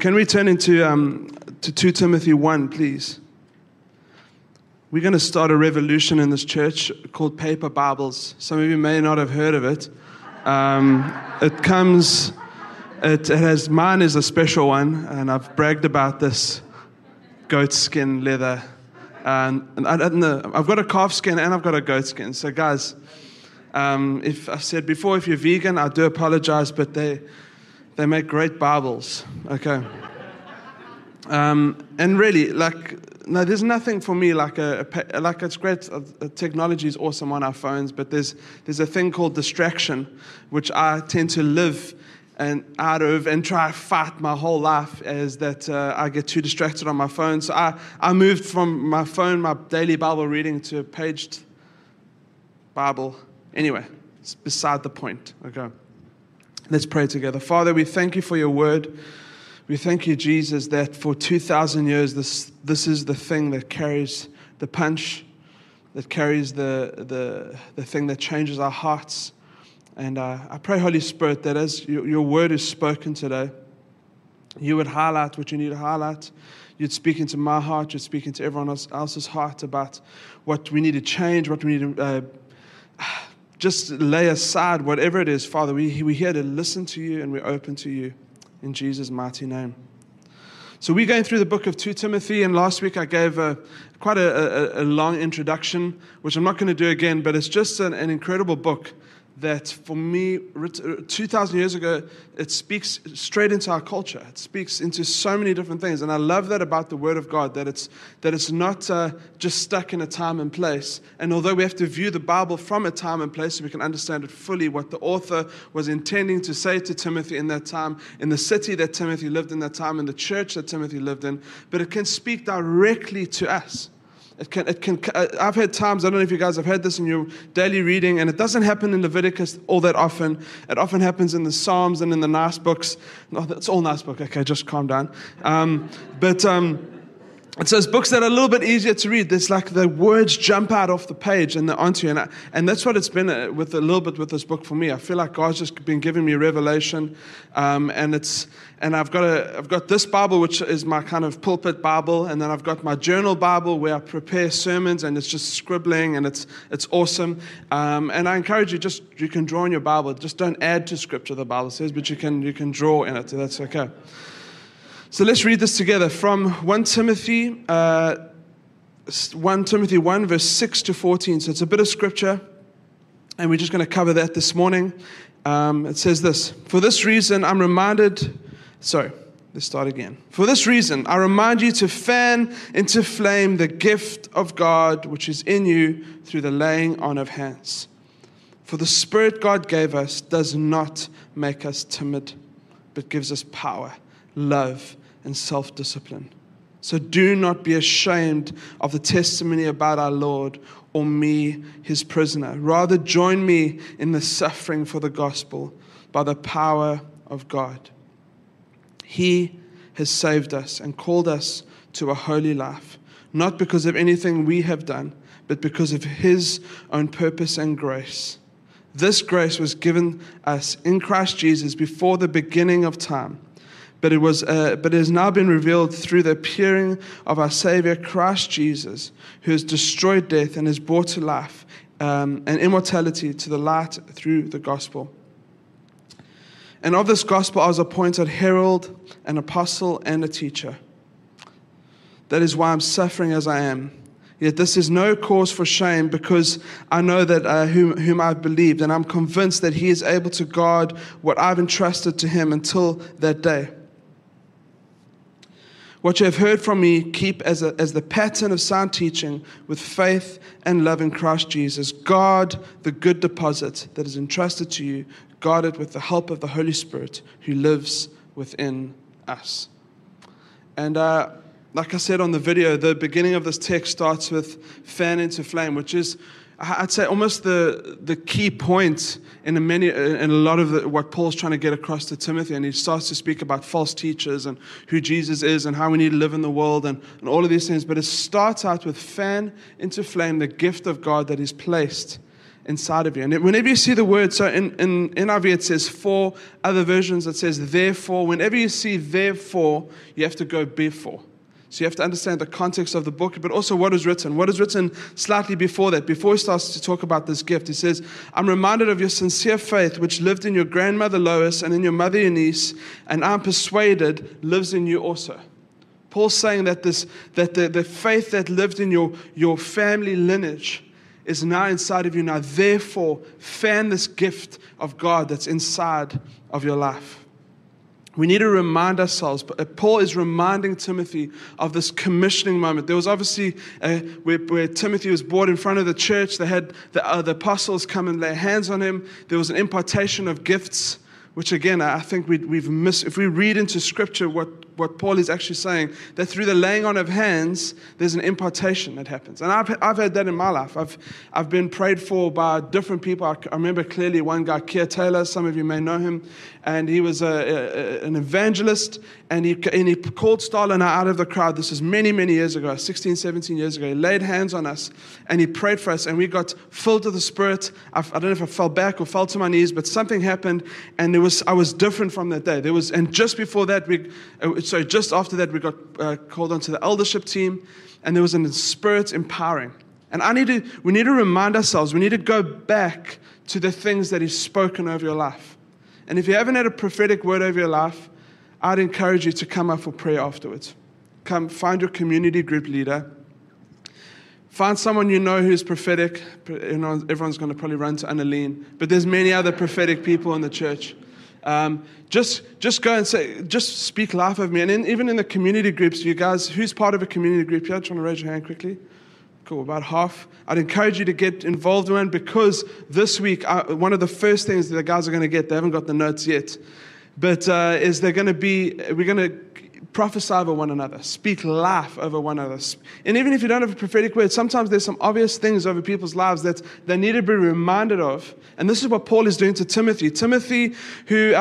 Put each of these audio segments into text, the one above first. Can we turn into to 2 Timothy 1, please? We're going to start a revolution in this church called Paper Bibles. Some of you may not have heard of it. It has, mine is a special one, and I've bragged about this goat skin leather. I've got a calf skin and I've got a goat skin. So guys, if I've said before, if you're vegan, I do apologize, but they make great Bibles, okay? And really, like, no, there's nothing for me like like it's great. Technology is awesome on our phones, but there's a thing called distraction, which I tend to live and out of and try to fight my whole life, is that I get too distracted on my phone. So I moved from my phone, my daily Bible reading, to a paged Bible. Anyway, it's beside the point, okay? Let's pray together. Father, we thank you for your word. We thank you, Jesus, that for 2,000 years, this is the thing that carries the punch, that carries the thing that changes our hearts. And I pray, Holy Spirit, that as your word is spoken today, you would highlight what you need to highlight. You'd speak into my heart. You'd speak into everyone else's heart about what we need to change, what we need to just lay aside, whatever it is. Father, we're here to listen to you, and we're open to you in Jesus' mighty name. So we're going through the book of 2 Timothy, and last week I gave quite a long introduction, which I'm not going to do again, but it's just an incredible book that for me, 2,000 years ago, it speaks straight into our culture. It speaks into so many different things, and I love that about the Word of God, that it's not just stuck in a time and place. And although we have to view the Bible from a time and place so we can understand it fully, what the author was intending to say to Timothy in that time, in the city that Timothy lived in that time, in the church that Timothy lived in, but it can speak directly to us. I've had times, I don't know if you guys have had this in your daily reading, and it doesn't happen in Leviticus all that often. It often happens in the Psalms and in the nice books. No, it's all nice book. Okay, just calm down. It says books that are a little bit easier to read. It's like the words jump out off the page and they're onto you. And that's what it's been with a little bit with this book for me. I feel like God's just been giving me revelation. And I've got this Bible, which is my kind of pulpit Bible. And then I've got my journal Bible where I prepare sermons, and it's just scribbling, and it's awesome. And I encourage you, just, you can draw in your Bible. Just don't add to scripture, the Bible says, but you can draw in it. So that's okay. So let's read this together from 1 Timothy 1, verse 6 to 14. So it's a bit of scripture, and we're just going to cover that this morning. It says this: For this reason, I remind you to fan into flame the gift of God which is in you through the laying on of hands. For the Spirit God gave us does not make us timid, but gives us power, love, and self-discipline. So do not be ashamed of the testimony about our Lord or me, his prisoner. Rather, join me in the suffering for the gospel by the power of God. He has saved us and called us to a holy life, not because of anything we have done, but because of his own purpose and grace. This grace was given us in Christ Jesus before the beginning of time, but it has now been revealed through the appearing of our Savior, Christ Jesus, who has destroyed death and has brought to life and immortality to the light through the gospel. And of this gospel I was appointed herald, an apostle, and a teacher. That is why I'm suffering as I am. Yet this is no cause for shame, because I know that whom I've believed, and I'm convinced that he is able to guard what I've entrusted to him until that day. What you have heard from me, keep as the pattern of sound teaching with faith and love in Christ Jesus. Guard the good deposit that is entrusted to you. Guard it with the help of the Holy Spirit who lives within us. And like I said on the video, the beginning of this text starts with fan into flame, which is, I'd say, almost the key point in a lot of what Paul's trying to get across to Timothy. And he starts to speak about false teachers and who Jesus is and how we need to live in the world and all of these things. But it starts out with fan into flame, the gift of God that is placed inside of you. And whenever you see the word, so in NIV it says for, other versions it says therefore. Whenever you see therefore, you have to go before. So you have to understand the context of the book, but also what is written. What is written slightly before that, before he starts to talk about this gift, he says, I'm reminded of your sincere faith, which lived in your grandmother Lois and in your mother Eunice, and I'm persuaded lives in you also. Paul's saying that the faith that lived in your family lineage is now inside of you. Now, therefore, fan this gift of God that's inside of your life. We need to remind ourselves, but Paul is reminding Timothy of this commissioning moment. There was obviously where Timothy was brought in front of the church. They had the apostles come and lay hands on him. There was an impartation of gifts, which again, I think we've missed. If we read into Scripture what Paul is actually saying, that through the laying on of hands, there's an impartation that happens. And I've had that in my life. I've been prayed for by different people. I remember clearly one guy, Keir Taylor, some of you may know him, and he was an evangelist, and he called Stalin out of the crowd. This was many, many years ago, 16, 17 years ago. He laid hands on us, and he prayed for us, and we got filled with the Spirit. I don't know if I fell back or fell to my knees, but something happened, and I was different from that day. And just before that, just after that, we got called onto the eldership team, and there was a spirit empowering. And we need to remind ourselves, we need to go back to the things that he's spoken over your life. And if you haven't had a prophetic word over your life, I'd encourage you to come up for prayer afterwards. Come find your community group leader. Find someone you know who's prophetic. Everyone's going to probably run to Annalene, but there's many other prophetic people in the church. Just go and say, just speak life of me. And even in the community groups, you guys, who's part of a community group here? I'm trying to raise your hand quickly. Cool, about half. I'd encourage you to get involved in one, because this week, one of the first things that the guys are going to get, they haven't got the notes yet, but is we're going to prophesy over one another, speak life over one another. And even if you don't have a prophetic word, sometimes there's some obvious things over people's lives that they need to be reminded of. And this is what Paul is doing to Timothy. Timothy, who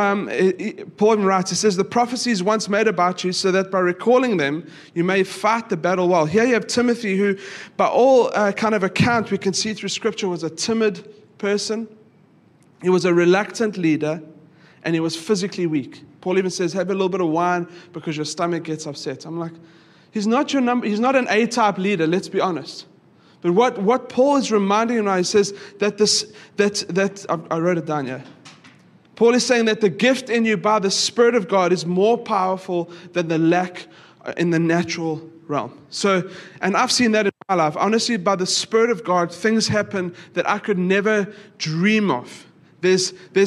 Paul writes, he says, the prophecies once made about you, so that by recalling them, you may fight the battle well. Here you have Timothy, who by all kind of account we can see through Scripture was a timid person. He was a reluctant leader, and he was physically weak. Paul even says, have a little bit of wine because your stomach gets upset. I'm like, he's not an A-type leader, let's be honest. But what Paul is reminding him now, he says that I wrote it down here. Paul is saying that the gift in you by the Spirit of God is more powerful than the lack in the natural realm. So, and I've seen that in my life. Honestly, by the Spirit of God, things happen that I could never dream of. I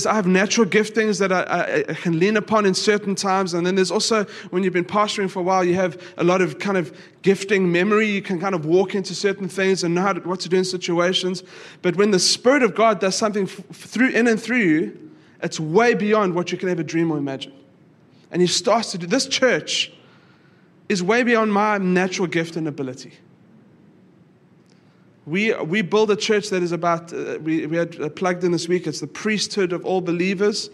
have natural giftings that I can lean upon in certain times. And then there's also, when you've been pastoring for a while, you have a lot of kind of gifting memory. You can kind of walk into certain things and know what to do in situations. But when the Spirit of God does something through you, it's way beyond what you can ever dream or imagine. And he starts to do, this church is way beyond my natural gift and ability. We build a church that is about, we had plugged in this week, it's the priesthood of all believers,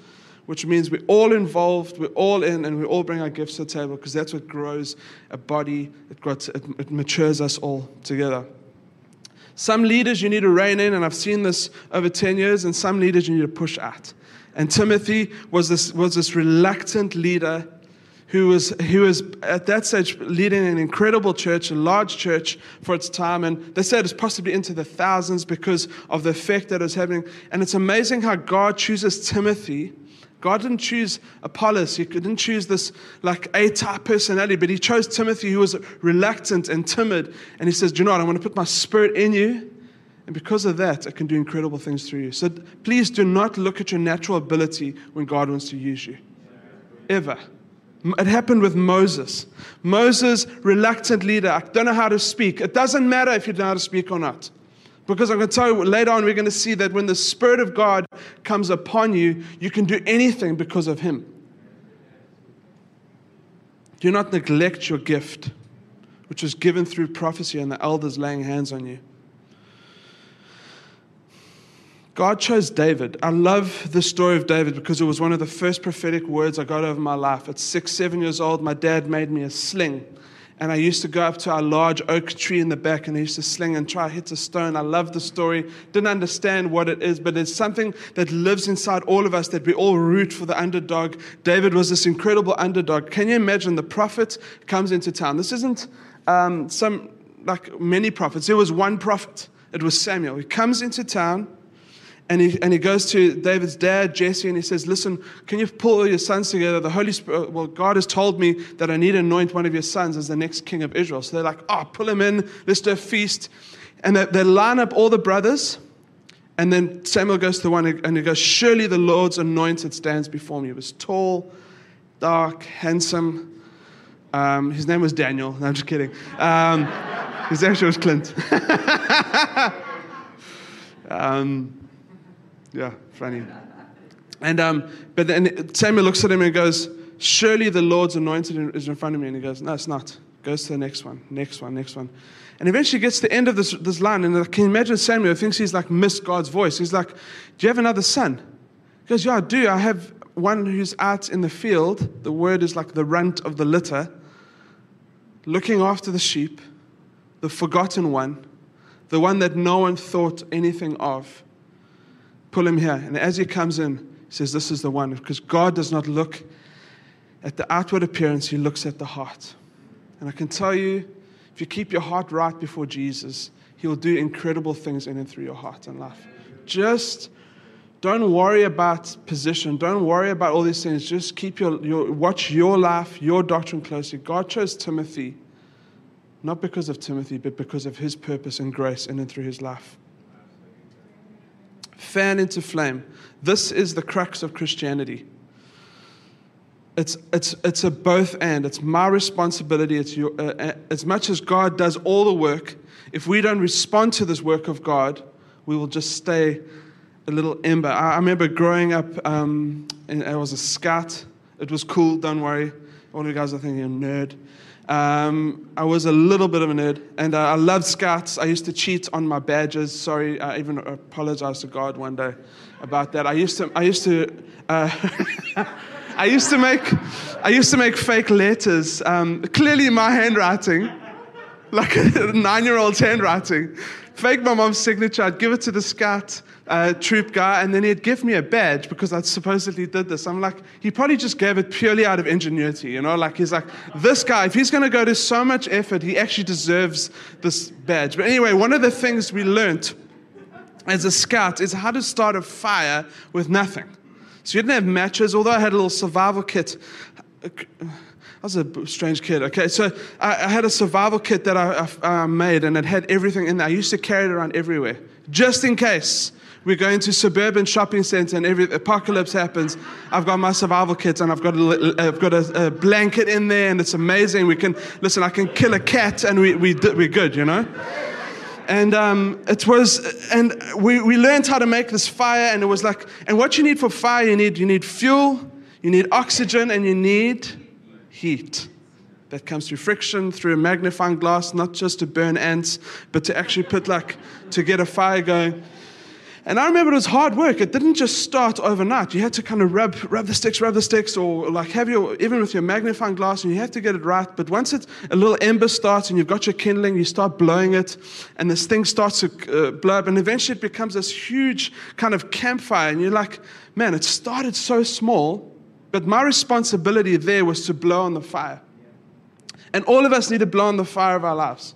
which means we're all involved, we're all in, and we all bring our gifts to the table, because that's what grows a body, it matures us all together. Some leaders you need to rein in, and I've seen this over 10 years, and some leaders you need to push out. And Timothy was this reluctant leader who was at that stage leading an incredible church, a large church for its time, and they said it's possibly into the thousands because of the effect that it was having. And it's amazing how God chooses Timothy. God didn't choose Apollos. He didn't choose this like A-type personality, but he chose Timothy, who was reluctant and timid. And he says, do you know what? I'm going to put my Spirit in you. And because of that, I can do incredible things through you. So please do not look at your natural ability when God wants to use you. Ever. It happened with Moses. Moses, reluctant leader. I don't know how to speak. It doesn't matter if you know how to speak or not. Because I'm going to tell you later on, we're going to see that when the Spirit of God comes upon you, you can do anything because of Him. Do not neglect your gift, which was given through prophecy and the elders laying hands on you. God chose David. I love the story of David because it was one of the first prophetic words I got over my life. At 6, 7 years old, my dad made me a sling. And I used to go up to our large oak tree in the back, and I used to sling and try to hit a stone. I love the story. Didn't understand what it is, but it's something that lives inside all of us, that we all root for the underdog. David was this incredible underdog. Can you imagine? The prophet comes into town. This isn't like many prophets. There was one prophet. It was Samuel. He comes into town, and he goes to David's dad, Jesse, and he says, listen, can you pull your sons together? The Holy Spirit, well, God has told me that I need to anoint one of your sons as the next king of Israel. So they're like, oh, pull him in. Let's do a feast. And they line up all the brothers. And then Samuel goes to one and he goes, surely the Lord's anointed stands before me. He was tall, dark, handsome. His name was Daniel. No, I'm just kidding. His name was Clint. Yeah, funny. And but then Samuel looks at him and goes, surely the Lord's anointed is in front of me. And he goes, no, it's not. Goes to the next one, next one, next one. And eventually gets to the end of this line. And I can imagine Samuel thinks he's like missed God's voice. He's like, do you have another son? He goes, yeah, I do. I have one who's out in the field. The word is like the runt of the litter, looking after the sheep, the forgotten one, the one that no one thought anything of. Pull him here. And as he comes in, he says, this is the one. Because God does not look at the outward appearance. He looks at the heart. And I can tell you, if you keep your heart right before Jesus, he will do incredible things in and through your heart and life. Just don't worry about position. Don't worry about all these things. Just keep watch your life, your doctrine closely. God chose Timothy, not because of Timothy, but because of his purpose and grace in and through his life. Fan into flame. This is the crux of Christianity. It's a both and. It's my responsibility. It's your, as much as God does all the work, if we don't respond to this work of God, we will just stay a little ember. I remember growing up, and I was a scout. It was cool, don't worry. All of you guys are thinking, nerd. I was a little bit of a nerd, and I loved scouts. I used to cheat on my badges. Sorry, I even apologized to God one day about that. I used to make fake letters. Clearly, my handwriting, like a 9-year-old's handwriting, fake my mom's signature. I'd give it to the scout troop guy, and then he'd give me a badge because I supposedly did this. I'm like, he probably just gave it purely out of ingenuity, you know? Like, he's like, this guy, if he's going to go to so much effort, he actually deserves this badge. But anyway, one of the things we learned as a scout is how to start a fire with nothing. So you didn't have matches, although I had a little survival kit. I was a strange kid, okay? So I had a survival kit that I made, and it had everything in there. I used to carry it around everywhere, just in case we're going to suburban shopping center and every apocalypse happens. I've got my survival kit, and I've got a blanket in there, and it's amazing. We can, listen, I can kill a cat, and we're good, you know? And we learned how to make this fire, and it was like, and what you need for fire, you need fuel, you need oxygen, and you need heat that comes through friction, through a magnifying glass, not just to burn ants, but to actually put like, to get a fire going. And I remember it was hard work. It didn't just start overnight. You had to kind of rub the sticks, or like have your, even with your magnifying glass, and you have to get it right. But once a little ember starts and you've got your kindling, you start blowing it, and this thing starts to blow up, and eventually it becomes this huge kind of campfire. And you're like, man, it started so small, but my responsibility there was to blow on the fire. And all of us need to blow on the fire of our lives.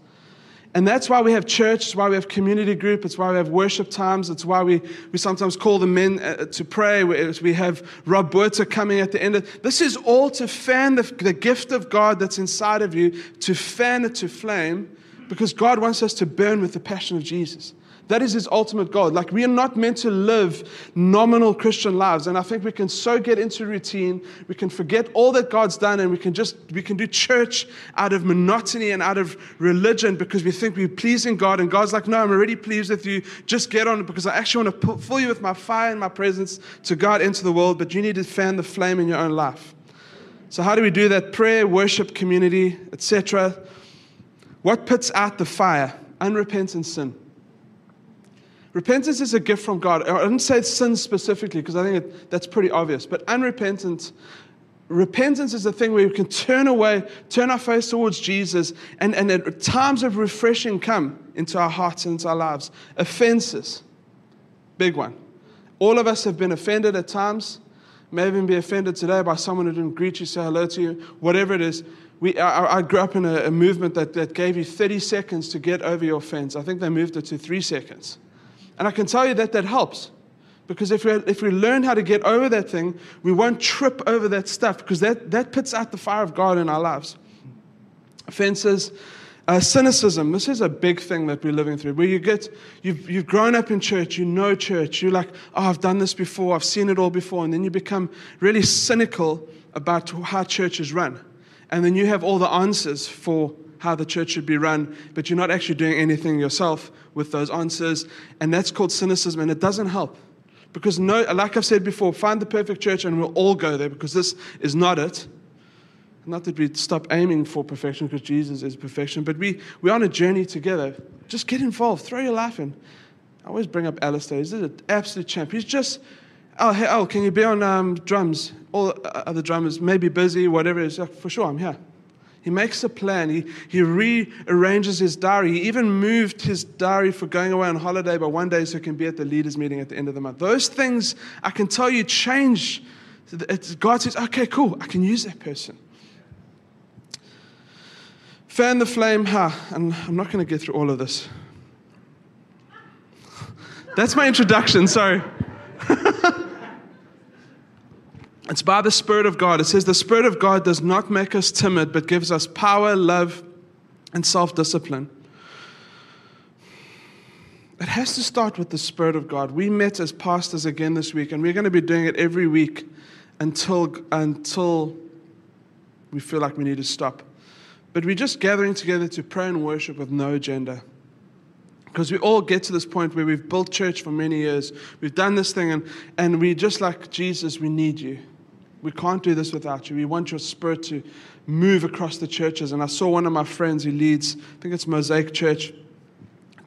And that's why we have church, it's why we have community group, it's why we have worship times, it's why we sometimes call the men to pray, we have Roberta coming at the end. This is all to fan the gift of God that's inside of you, to fan it to flame, because God wants us to burn with the passion of Jesus. That is his ultimate goal. Like, we are not meant to live nominal Christian lives. And I think we can so get into routine, we can forget all that God's done, and we can do church out of monotony and out of religion because we think we're pleasing God. And God's like, no, I'm already pleased with you. Just get on it, because I actually want to fill you with my fire and my presence to go out into the world. But you need to fan the flame in your own life. So how do we do that? Prayer, worship, community, etc. What puts out the fire? Unrepentant sin. Repentance is a gift from God. I didn't say sin specifically because I think that's pretty obvious. But unrepentant repentance is the thing where we can turn away, turn our face towards Jesus, and at times of refreshing come into our hearts and into our lives. Offenses, big one. All of us have been offended at times, may even be offended today by someone who didn't greet you, say hello to you, whatever it is. I grew up in a movement that gave you 30 seconds to get over your offense. I think they moved it to 3 seconds. And I can tell you that helps. Because if we learn how to get over that thing, we won't trip over that stuff, because that puts out the fire of God in our lives. Offenses, cynicism. This is a big thing that we're living through, where you've grown up in church, you know church, you're like, oh, I've done this before, I've seen it all before, and then you become really cynical about how church is run. And then you have all the answers for how the church should be run, but you're not actually doing anything yourself with those answers, and that's called cynicism, and it doesn't help. Because no, like I've said before, find the perfect church and we'll all go there, because this is not it. Not that we stop aiming for perfection, because Jesus is perfection, but we're on a journey together. Just get involved. Throw your life in. I always bring up Alistair. He's an absolute champ. He's just, oh, hey, oh, can you be on drums? All other drummers may be busy, whatever it is. Like, for sure, I'm here. He makes a plan. He rearranges his diary. He even moved his diary for going away on holiday by one day so he can be at the leaders' meeting at the end of the month. Those things, I can tell you, change. God says, okay, cool, I can use that person. Fan the flame, and I'm not going to get through all of this. That's my introduction, sorry. It's by the Spirit of God. It says, the Spirit of God does not make us timid, but gives us power, love, and self-discipline. It has to start with the Spirit of God. We met as pastors again this week, and we're going to be doing it every week until we feel like we need to stop. But we're just gathering together to pray and worship with no agenda. Because we all get to this point where we've built church for many years. We've done this thing, and we're just like, Jesus, we need you. We can't do this without you. We want your Spirit to move across the churches. And I saw one of my friends who leads, I think it's Mosaic Church,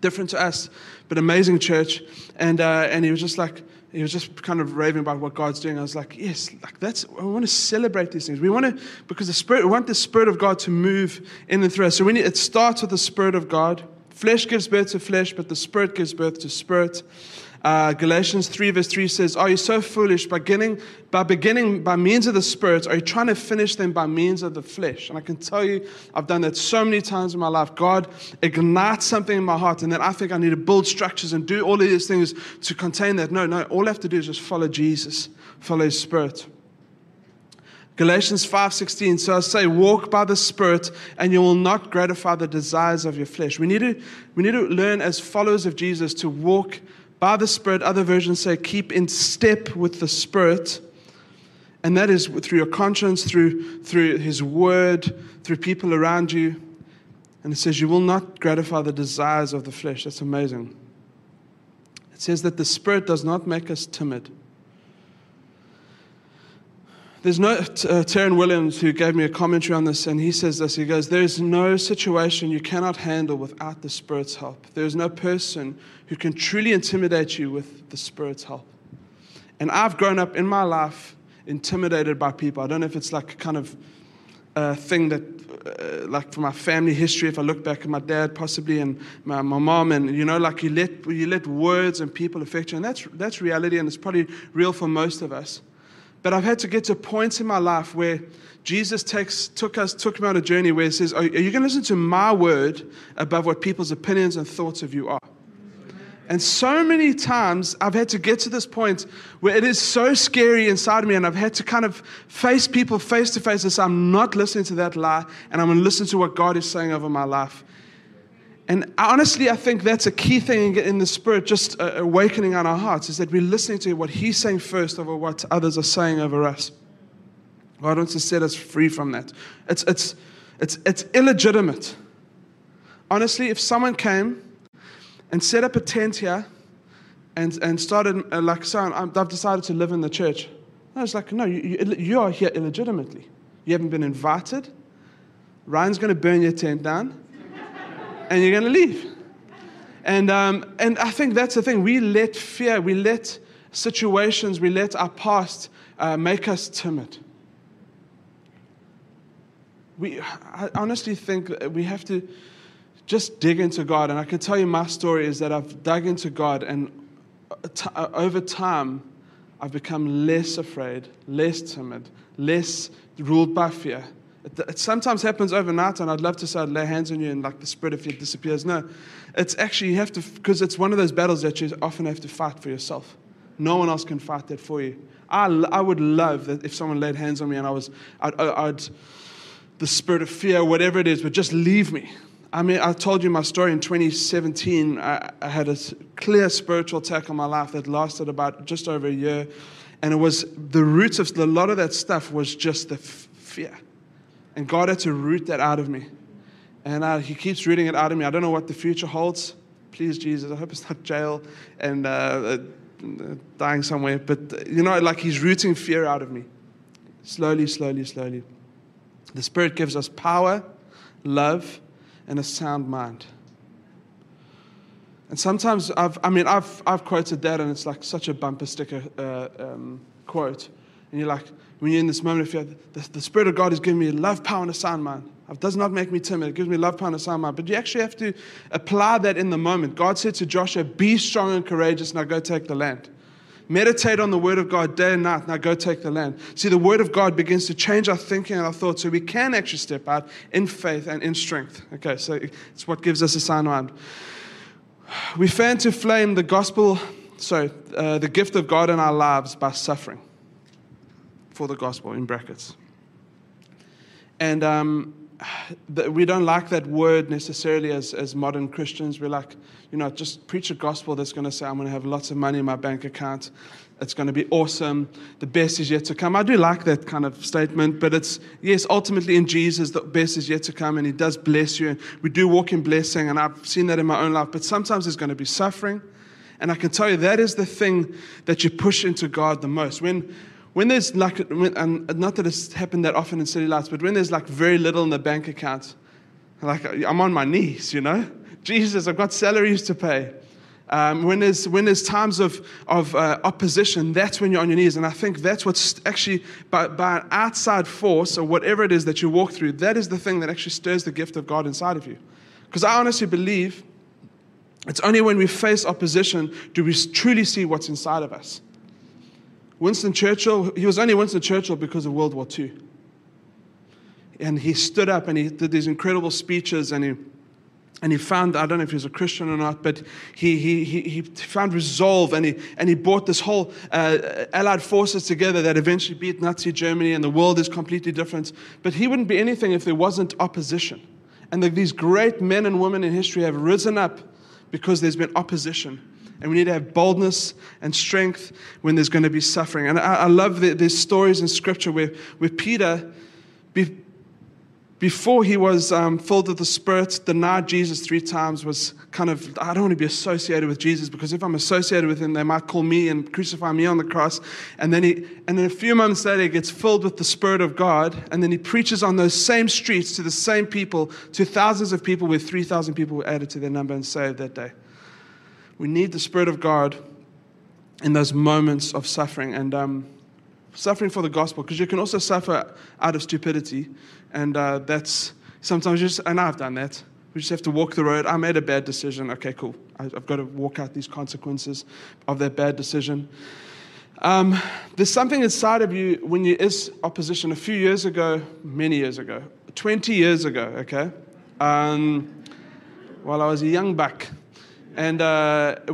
different to us, but amazing church. And he was just like, he was just kind of raving about what God's doing. I was like, yes, like that's, I want to celebrate these things. We want to, because the Spirit, we want the Spirit of God to move in and through us. So we need, it starts with the Spirit of God. Flesh gives birth to flesh, but the Spirit gives birth to Spirit. Galatians 3 verse 3 says, are you so foolish by beginning by means of the Spirit? Are you trying to finish them by means of the flesh? And I can tell you, I've done that so many times in my life. God ignites something in my heart, and then I think I need to build structures and do all of these things to contain that. No, all I have to do is just follow Jesus, follow His Spirit. Galatians 5:16, so I say, walk by the Spirit, and you will not gratify the desires of your flesh. We need to learn as followers of Jesus to walk by the Spirit. Other versions say, keep in step with the Spirit. And that is through your conscience, through His Word, through people around you. And it says, you will not gratify the desires of the flesh. That's amazing. It says that the Spirit does not make us timid. There's no, Terran Williams, who gave me a commentary on this, and he says this, he goes, there is no situation you cannot handle without the Spirit's help. There is no person who can truly intimidate you with the Spirit's help. And I've grown up in my life intimidated by people. I don't know if it's like kind of thing that, like from my family history, if I look back at my dad possibly and my mom, and you know, like you let words and people affect you, and that's reality, and it's probably real for most of us. But I've had to get to points in my life where Jesus took me on a journey where He says, are you going to listen to my word above what people's opinions and thoughts of you are? And so many times I've had to get to this point where it is so scary inside of me, and I've had to kind of face people face to face and say, I'm not listening to that lie, and I'm going to listen to what God is saying over my life. And honestly, I think that's a key thing in the Spirit, just awakening on our hearts, is that we're listening to what He's saying first over what others are saying over us. God wants to set us free from that. It's illegitimate. Honestly, if someone came and set up a tent here and started like, saying, I've decided to live in the church. I was like, no, you are here illegitimately. You haven't been invited. Ryan's going to burn your tent down. And you're going to leave. And I think that's the thing. We let fear, we let situations, we let our past make us timid. I honestly think we have to just dig into God. And I can tell you my story is that I've dug into God, and over time, I've become less afraid, less timid, less ruled by fear. It sometimes happens overnight, and I'd love to say I'd lay hands on you and like the spirit of fear disappears. No, it's actually, you have to, because it's one of those battles that you often have to fight for yourself. No one else can fight that for you. I would love that if someone laid hands on me and the spirit of fear, whatever it is, would just leave me. I mean, I told you my story in 2017. I had a clear spiritual attack on my life that lasted about just over a year. And it was the roots of a lot of that stuff was just the fear. And God had to root that out of me. And he keeps rooting it out of me. I don't know what the future holds. Please, Jesus, I hope it's not jail and dying somewhere. But, you know, like he's rooting fear out of me. Slowly, slowly, slowly. The Spirit gives us power, love, and a sound mind. And sometimes I've quoted that, and it's like such a bumper sticker quote. And you're like, when you're in this moment of fear, the Spirit of God has given me love, power, and a sound mind. It does not make me timid. It gives me love, power, and a sound mind. But you actually have to apply that in the moment. God said to Joshua, be strong and courageous, now go take the land. Meditate on the Word of God day and night, now go take the land. See, the Word of God begins to change our thinking and our thoughts so we can actually step out in faith and in strength. Okay, so it's what gives us a sound mind. We fan to flame the gospel, the gift of God in our lives by suffering for the gospel, in brackets. And we don't like that word necessarily as modern Christians. We're like, you know, just preach a gospel that's going to say, I'm going to have lots of money in my bank account. It's going to be awesome. The best is yet to come. I do like that kind of statement, but it's, yes, ultimately in Jesus, the best is yet to come, and he does bless you. And we do walk in blessing, and I've seen that in my own life, but sometimes there's going to be suffering. And I can tell you that is the thing that you push into God the most. When there's like, and not that it's happened that often in city lights, but when there's like very little in the bank account, like I'm on my knees, you know? Jesus, I've got salaries to pay. When there's times of opposition, that's when you're on your knees. And I think that's what's actually, by an outside force or whatever it is that you walk through, that is the thing that actually stirs the gift of God inside of you. Because I honestly believe it's only when we face opposition do we truly see what's inside of us. Winston Churchill, he was only Winston Churchill because of World War II. And he stood up and he did these incredible speeches, and he found, I don't know if he was a Christian or not, but he found resolve, and he brought this whole allied forces together that eventually beat Nazi Germany, and the world is completely different. But he wouldn't be anything if there wasn't opposition. And these great men and women in history have risen up because there's been opposition. And we need to have boldness and strength when there's going to be suffering. And I love that there's stories in Scripture where Peter, before he was filled with the Spirit, denied Jesus 3 times, was kind of, I don't want to be associated with Jesus, because if I'm associated with him, they might call me and crucify me on the cross. And then a few moments later, he gets filled with the Spirit of God, and then he preaches on those same streets to the same people, to thousands of people, where 3,000 people were added to their number and saved that day. We need the Spirit of God in those moments of suffering, and suffering for the gospel, because you can also suffer out of stupidity, and that's sometimes just, and I've done that. We just have to walk the road. I made a bad decision. Okay, cool. I've got to walk out these consequences of that bad decision. There's something inside of you when there is opposition. A few years ago, many years ago, 20 years ago, okay, while I was a young buck. And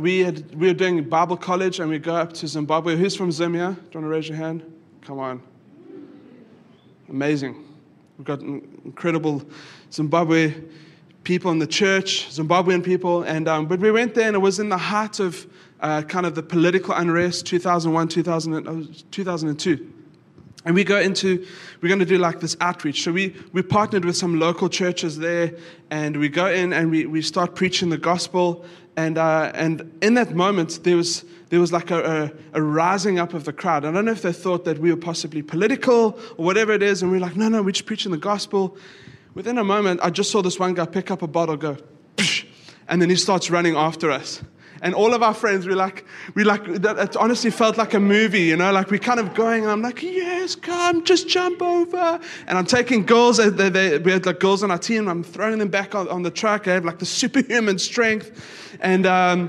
we were doing Bible college, and we go up to Zimbabwe. Who's from Zim here? Do you want to raise your hand? Come on. Amazing. We've got incredible Zimbabwe people in the church, Zimbabwean people. And but we went there, and it was in the height of kind of the political unrest, 2001, 2002. And we're going to do like this outreach. So we partnered with some local churches there, and we go in and we start preaching the gospel. And in that moment, there was like a rising up of the crowd. I don't know if they thought that we were possibly political or whatever it is. And we're like, no, we're just preaching the gospel. Within a moment, I just saw this one guy pick up a bottle, go, and then he starts running after us. And all of our friends were like, it honestly felt like a movie, you know, like we're kind of going, and I'm like, yes, come, just jump over. And I'm taking girls, we had like girls on our team, and I'm throwing them back on the truck. I have like the superhuman strength. And I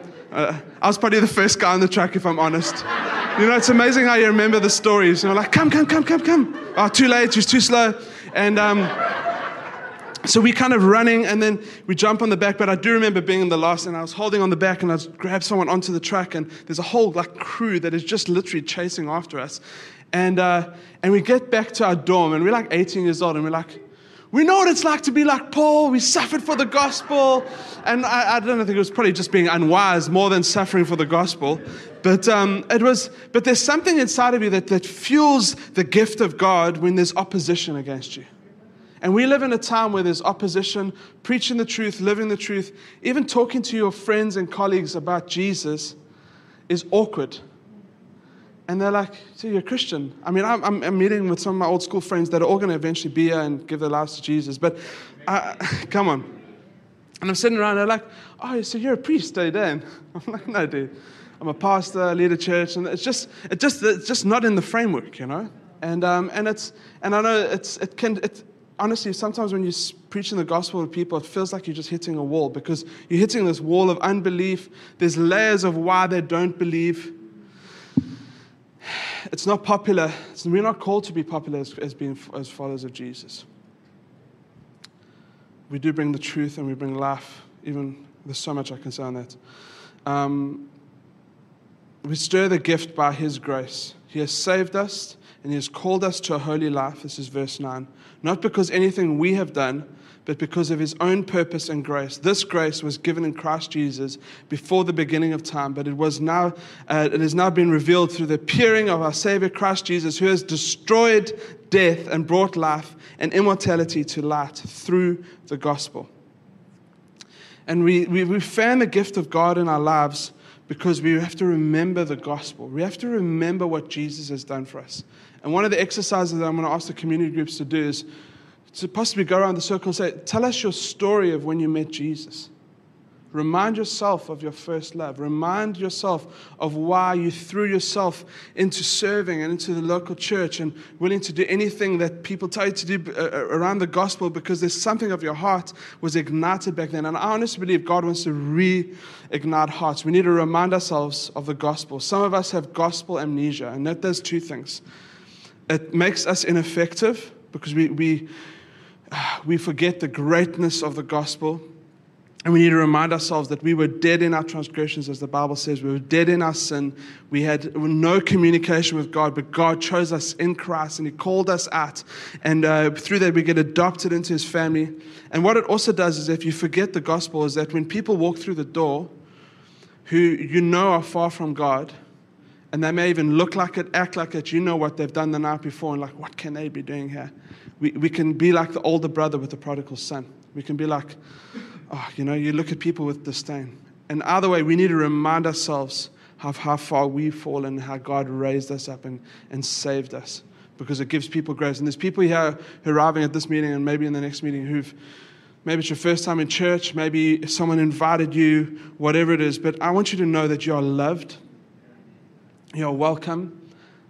was probably the first guy on the truck, if I'm honest. You know, it's amazing how you remember the stories. You know, like, come. Oh, too late, she was too slow. And so we're kind of running, and then we jump on the back. But I do remember being in the last, and I was holding on the back, and I grabbed someone onto the truck, and there's a whole like crew that is just literally chasing after us. And we get back to our dorm, and we're like 18 years old, and we're like, we know what it's like to be like Paul. We suffered for the gospel. And I don't know, think it was probably just being unwise more than suffering for the gospel. But but there's something inside of you that fuels the gift of God when there's opposition against you. And we live in a time where there's opposition, preaching the truth, living the truth, even talking to your friends and colleagues about Jesus is awkward. And they're like, so you're a Christian. I mean, I'm meeting with some of my old school friends that are all going to eventually be here and give their lives to Jesus. But come on. And I'm sitting around, and they're like, oh, so you're a priest, eh, Dan? I'm like, no, dude. I'm a pastor, lead a church. And it's just not in the framework, you know? And honestly, sometimes when you're preaching the gospel to people, it feels like you're just hitting a wall, because you're hitting this wall of unbelief. There's layers of why they don't believe. It's not popular. We're not called to be popular as followers of Jesus. We do bring the truth, and we bring life. Even there's so much I can say on that. We stir the gift by His grace. He has saved us, and He has called us to a holy life. This is verse 9. Not because anything we have done, but because of His own purpose and grace. This grace was given in Christ Jesus before the beginning of time, but it has now been revealed through the appearing of our Savior Christ Jesus, who has destroyed death and brought life and immortality to light through the gospel. And we fan the gift of God in our lives because we have to remember the gospel. We have to remember what Jesus has done for us. And one of the exercises that I'm going to ask the community groups to do is to possibly go around the circle and say, tell us your story of when you met Jesus. Remind yourself of your first love. Remind yourself of why you threw yourself into serving and into the local church and willing to do anything that people tell you to do around the gospel, because there's something of your heart was ignited back then. And I honestly believe God wants to reignite hearts. We need to remind ourselves of the gospel. Some of us have gospel amnesia, and that does two things. It makes us ineffective because we forget the greatness of the gospel, and we need to remind ourselves that we were dead in our transgressions, as the Bible says. We were dead in our sin. We had no communication with God, but God chose us in Christ, and He called us out. And through that, we get adopted into His family. And what it also does is, if you forget the gospel, is that when people walk through the door who you know are far from God, and they may even look like it, act like it, you know what they've done the night before, and like, what can they be doing here? We can be like the older brother with the prodigal son. We can be like, oh, you know, you look at people with disdain. And either way, we need to remind ourselves of how far we've fallen, how God raised us up and saved us, because it gives people grace. And there's people here who are arriving at this meeting and maybe in the next meeting maybe it's your first time in church, maybe someone invited you, whatever it is. But I want you to know that you are loved. You are welcome.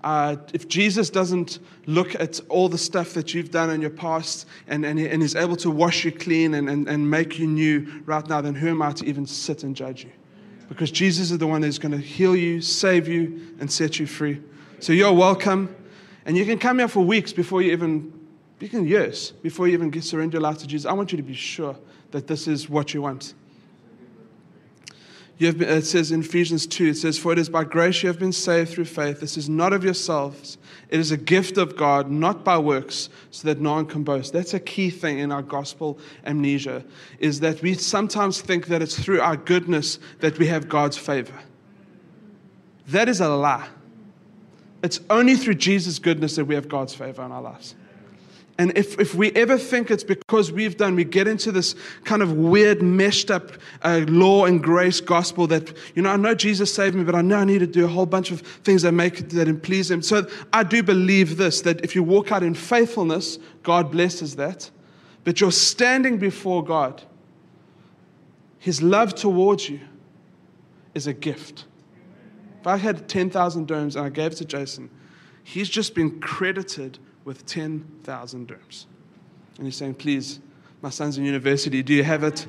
If Jesus doesn't look at all the stuff that you've done in your past and is able to wash you clean and make you new right now, then who am I to even sit and judge you? Because Jesus is the one who's going to heal you, save you, and set you free. So you're welcome. And you can come here for weeks years, before you even get surrender your life to Jesus. I want you to be sure that this is what you want. It says in Ephesians 2, it says, for it is by grace you have been saved through faith. This is not of yourselves. It is a gift of God, not by works, so that no one can boast. That's a key thing in our gospel amnesia, is that we sometimes think that it's through our goodness that we have God's favor. That is a lie. It's only through Jesus' goodness that we have God's favor in our lives. And if we ever think it's because we've done, we get into this kind of weird, meshed up law and grace gospel that, you know, I know Jesus saved me, but I know I need to do a whole bunch of things that please Him. So I do believe this, that if you walk out in faithfulness, God blesses that. But you're standing before God. His love towards you is a gift. If I had 10,000 dirhams and I gave it to Jason, he's just been credited with 10,000 dirhams. And he's saying, please, my son's in university, do you have it?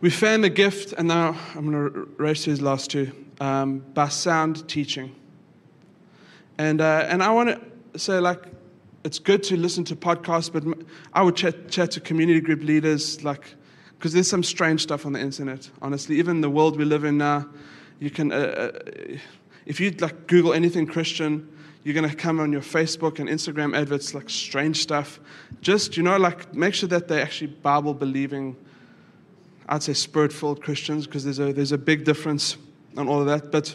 We found the gift, and now I'm going to race to his last two, by sound teaching. And I want to say, like, it's good to listen to podcasts, but I would chat to community group leaders, like, because there's some strange stuff on the internet, honestly. Even the world we live in now, you can, if you, like, Google anything Christian, you're going to come on your Facebook and Instagram adverts, like, strange stuff. Just, you know, like, make sure that they're actually Bible-believing, I'd say Spirit-filled Christians, because there's a big difference on all of that. But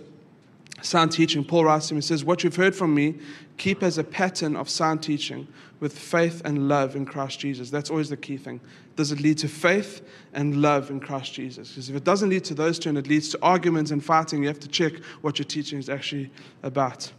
sound teaching, Paul writes to him, he says, what you've heard from me, keep as a pattern of sound teaching with faith and love in Christ Jesus. That's always the key thing. Does it lead to faith and love in Christ Jesus? Because if it doesn't lead to those two and it leads to arguments and fighting, you have to check what your teaching is actually about.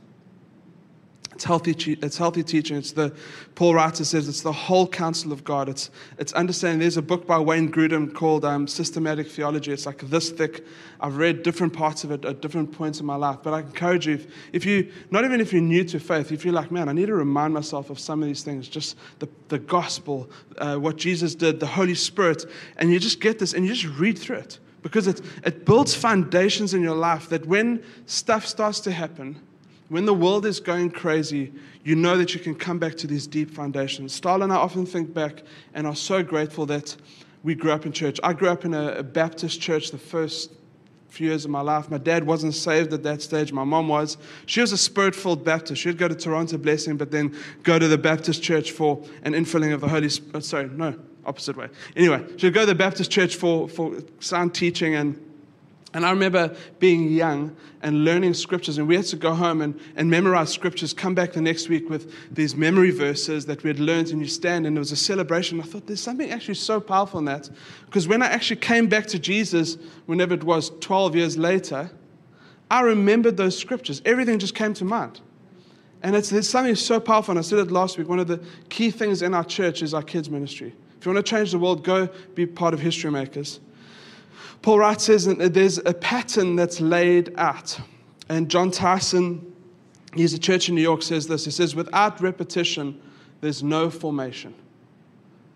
It's healthy teaching. It's the Paul Wright says it's the whole counsel of God. It's understanding. There's a book by Wayne Grudem called Systematic Theology. It's like this thick. I've read different parts of it at different points in my life. But I encourage you, if you not even if you're new to faith, if you're like, man, I need to remind myself of some of these things, just the gospel, what Jesus did, the Holy Spirit, and you just get this and you just read through it because it builds foundations in your life that when stuff starts to happen. When the world is going crazy, you know that you can come back to these deep foundations. Stalin and I often think back and are so grateful that we grew up in church. I grew up in a Baptist church the first few years of my life. My dad wasn't saved at that stage. My mom was. She was a Spirit-filled Baptist. She'd go to Toronto Blessing, but then go to the Baptist church for an infilling of the Holy Spirit. Sorry, no, opposite way. Anyway, she'd go to the Baptist church for sound teaching And I remember being young and learning scriptures, and we had to go home and memorize scriptures, come back the next week with these memory verses that we had learned, and you stand, and it was a celebration. I thought, there's something actually so powerful in that, because when I actually came back to Jesus, whenever it was 12 years later, I remembered those scriptures. Everything just came to mind. And there's something so powerful, and I said it last week, one of the key things in our church is our kids' ministry. If you want to change the world, go be part of History Makers. Paul Wright says that there's a pattern that's laid out. And John Tyson, he's a church in New York, says this. He says, without repetition, there's no formation.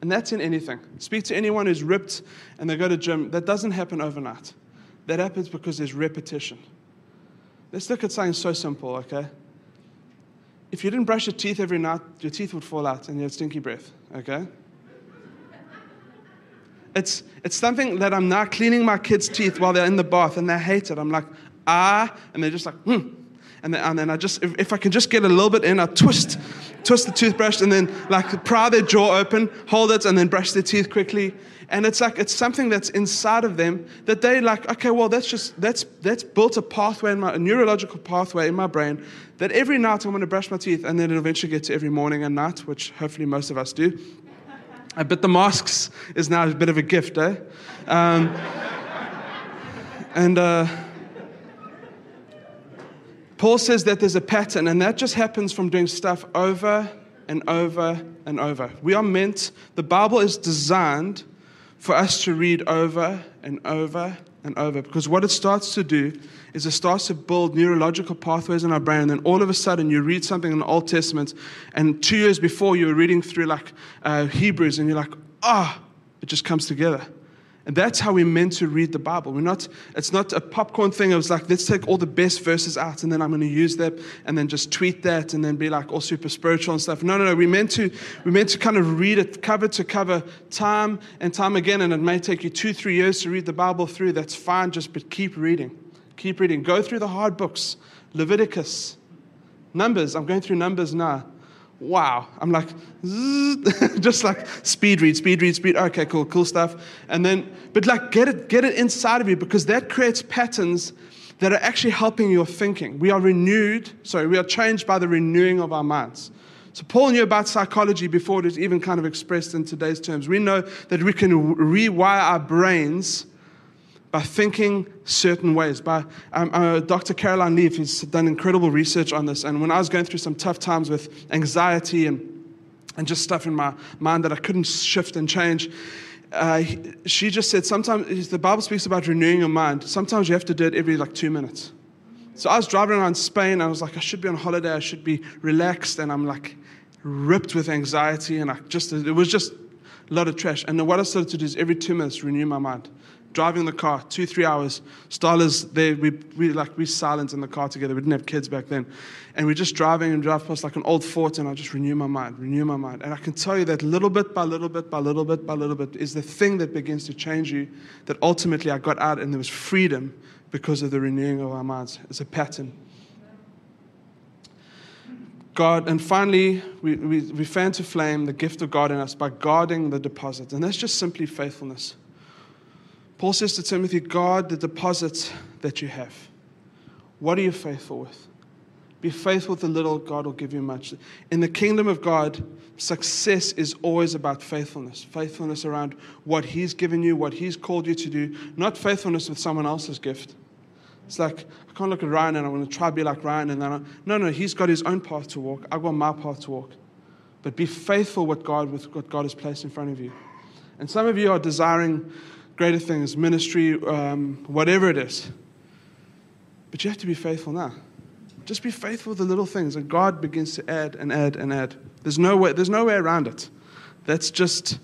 And that's in anything. Speak to anyone who's ripped and they go to gym. That doesn't happen overnight. That happens because there's repetition. Let's look at something so simple, okay? If you didn't brush your teeth every night, your teeth would fall out and you had stinky breath, okay? It's something that I'm now cleaning my kids' teeth while they're in the bath, and they hate it. I'm like, and they're just like, And then I just, if I can just get a little bit in, I twist the toothbrush, and then like pry their jaw open, hold it, and then brush their teeth quickly. And it's like, it's something that's inside of them that they like, okay, well, that's built a pathway a neurological pathway in my brain that every night I'm going to brush my teeth, and then it'll eventually get to every morning and night, which hopefully most of us do. But the masks is now a bit of a gift, eh? Paul says that there's a pattern, and that just happens from doing stuff over and over and over. We are meant, the Bible is designed for us to read over and over and over, because what it starts to do is it starts to build neurological pathways in our brain, and then all of a sudden you read something in the Old Testament, and 2 years before you were reading through like Hebrews, and you're like, it just comes together. And that's how we're meant to read the Bible. It's not a popcorn thing. It was like, let's take all the best verses out, and then I'm going to use that, and then just tweet that, and then be like all super spiritual and stuff. No. We're meant to kind of read it cover to cover, time and time again, and it may take you 2-3 years to read the Bible through. That's fine, but keep reading. Keep reading. Go through the hard books. Leviticus, Numbers. I'm going through Numbers now. Wow. I'm like, just like speed read. Okay, cool stuff. And then, but like get it inside of you, because that creates patterns that are actually helping your thinking. We are changed by the renewing of our minds. So Paul knew about psychology before it was even kind of expressed in today's terms. We know that we can rewire our brains by thinking certain ways. By Dr. Caroline Leaf, who's done incredible research on this. And when I was going through some tough times with anxiety and just stuff in my mind that I couldn't shift and change, she just said sometimes the Bible speaks about renewing your mind. Sometimes you have to do it every like 2 minutes. So I was driving around Spain, and I was like, I should be on holiday, I should be relaxed, and I'm like ripped with anxiety, and it was just a lot of trash. And then what I started to do is every 2 minutes renew my mind. Driving the car, 2-3 hours. Stalin, we silent in the car together. We didn't have kids back then, and we're just driving and drive past like an old fort, and I just renew my mind. And I can tell you that little bit by little bit by little bit by little bit is the thing that begins to change you. That ultimately I got out, and there was freedom because of the renewing of our minds. It's a pattern. God, and finally, we fan to flame the gift of God in us by guarding the deposit, and that's just simply faithfulness. Paul says to Timothy, guard the deposits that you have. What are you faithful with? Be faithful with the little, God will give you much. In the kingdom of God, success is always about faithfulness. Faithfulness around what he's given you, what he's called you to do. Not faithfulness with someone else's gift. It's like, I can't look at Ryan and I want to try to be like Ryan. And then no, he's got his own path to walk. I've got my path to walk. But be faithful with what God has placed in front of you. And some of you are desiring greater things, ministry, whatever it is. But you have to be faithful now. Just be faithful with the little things, and God begins to add and add and add. There's no way around it. That's just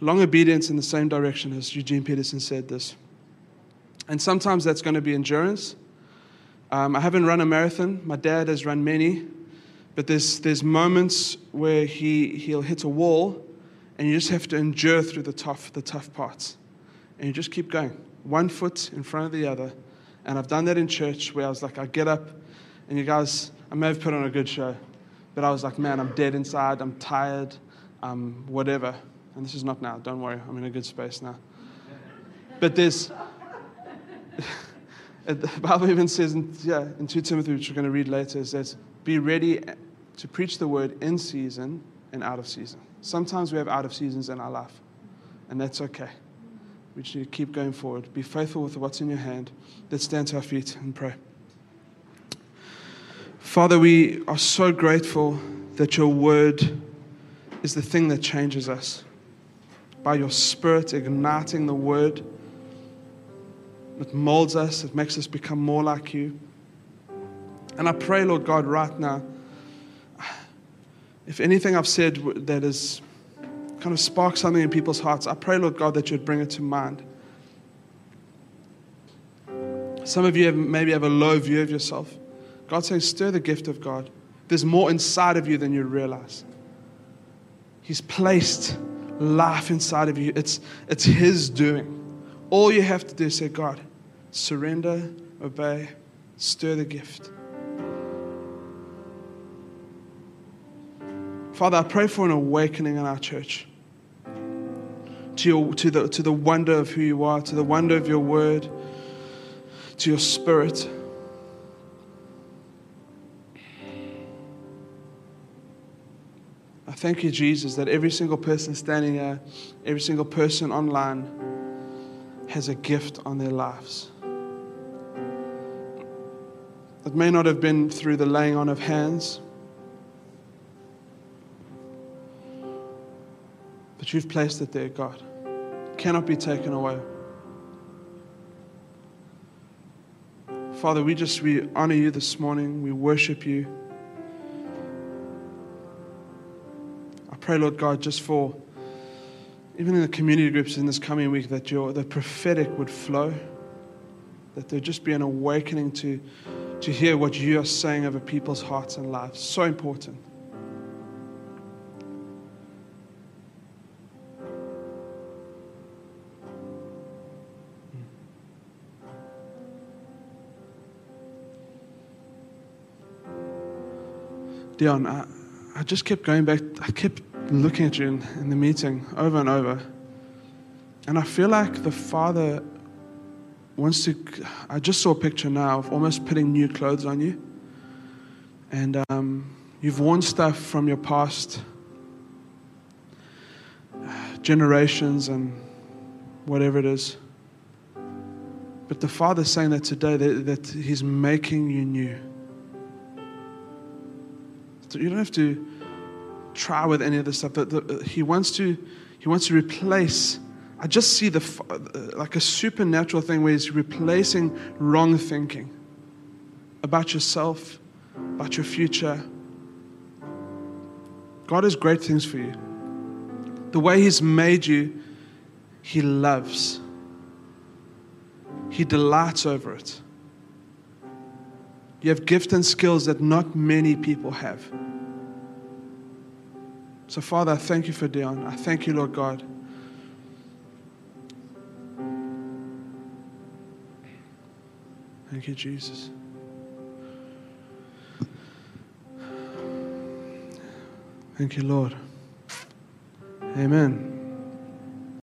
long obedience in the same direction, as Eugene Peterson said this. And sometimes that's going to be endurance. I haven't run a marathon. My dad has run many. But there's moments where he'll hit a wall, and you just have to endure through the tough parts. And you just keep going, one foot in front of the other. And I've done that in church, where I was like, I get up, and you guys, I may have put on a good show, but I was like, man, I'm dead inside, I'm tired, whatever. And this is not now, don't worry, I'm in a good space now. But the Bible even says in 2 Timothy, which we're going to read later, it says, be ready to preach the word in season and out of season. Sometimes we have out of seasons in our life, and that's okay. We just need to keep going forward. Be faithful with what's in your hand. Let's stand to our feet and pray. Father, we are so grateful that your word is the thing that changes us. By your Spirit igniting the word, it molds us, it makes us become more like you. And I pray, Lord God, right now, if anything I've said that is kind of spark something in people's hearts, I pray, Lord God, that you'd bring it to mind. Some of you maybe have a low view of yourself. God's saying, stir the gift of God. There's more inside of you than you realize. He's placed life inside of you. It's His doing. All you have to do is say, God, surrender, obey, stir the gift. Father, I pray for an awakening in our church. To the wonder of who you are, to the wonder of your word, to your Spirit. I thank you, Jesus, that every single person standing here, every single person online has a gift on their lives. It may not have been through the laying on of hands, but you've placed it there, God. It cannot be taken away. Father, we honor you this morning. We worship you. I pray, Lord God, just for, even in the community groups in this coming week, that the prophetic would flow, that there'd just be an awakening to hear what you are saying over people's hearts and lives. So important. Dion, I just kept going back. I kept looking at you in the meeting over and over. And I feel like the Father wants to... I just saw a picture now of almost putting new clothes on you. And you've worn stuff from your past generations and whatever it is. But the Father's saying that today, that He's making you new. So you don't have to try with any of this stuff. He wants to replace I just see like a supernatural thing where he's replacing wrong thinking about yourself, about your future. God has great things for you. The way he's made you, he loves. He delights over it. You have gifts and skills that not many people have. So Father, I thank you for Dion. I thank you, Lord God. Thank you, Jesus. Thank you, Lord. Amen.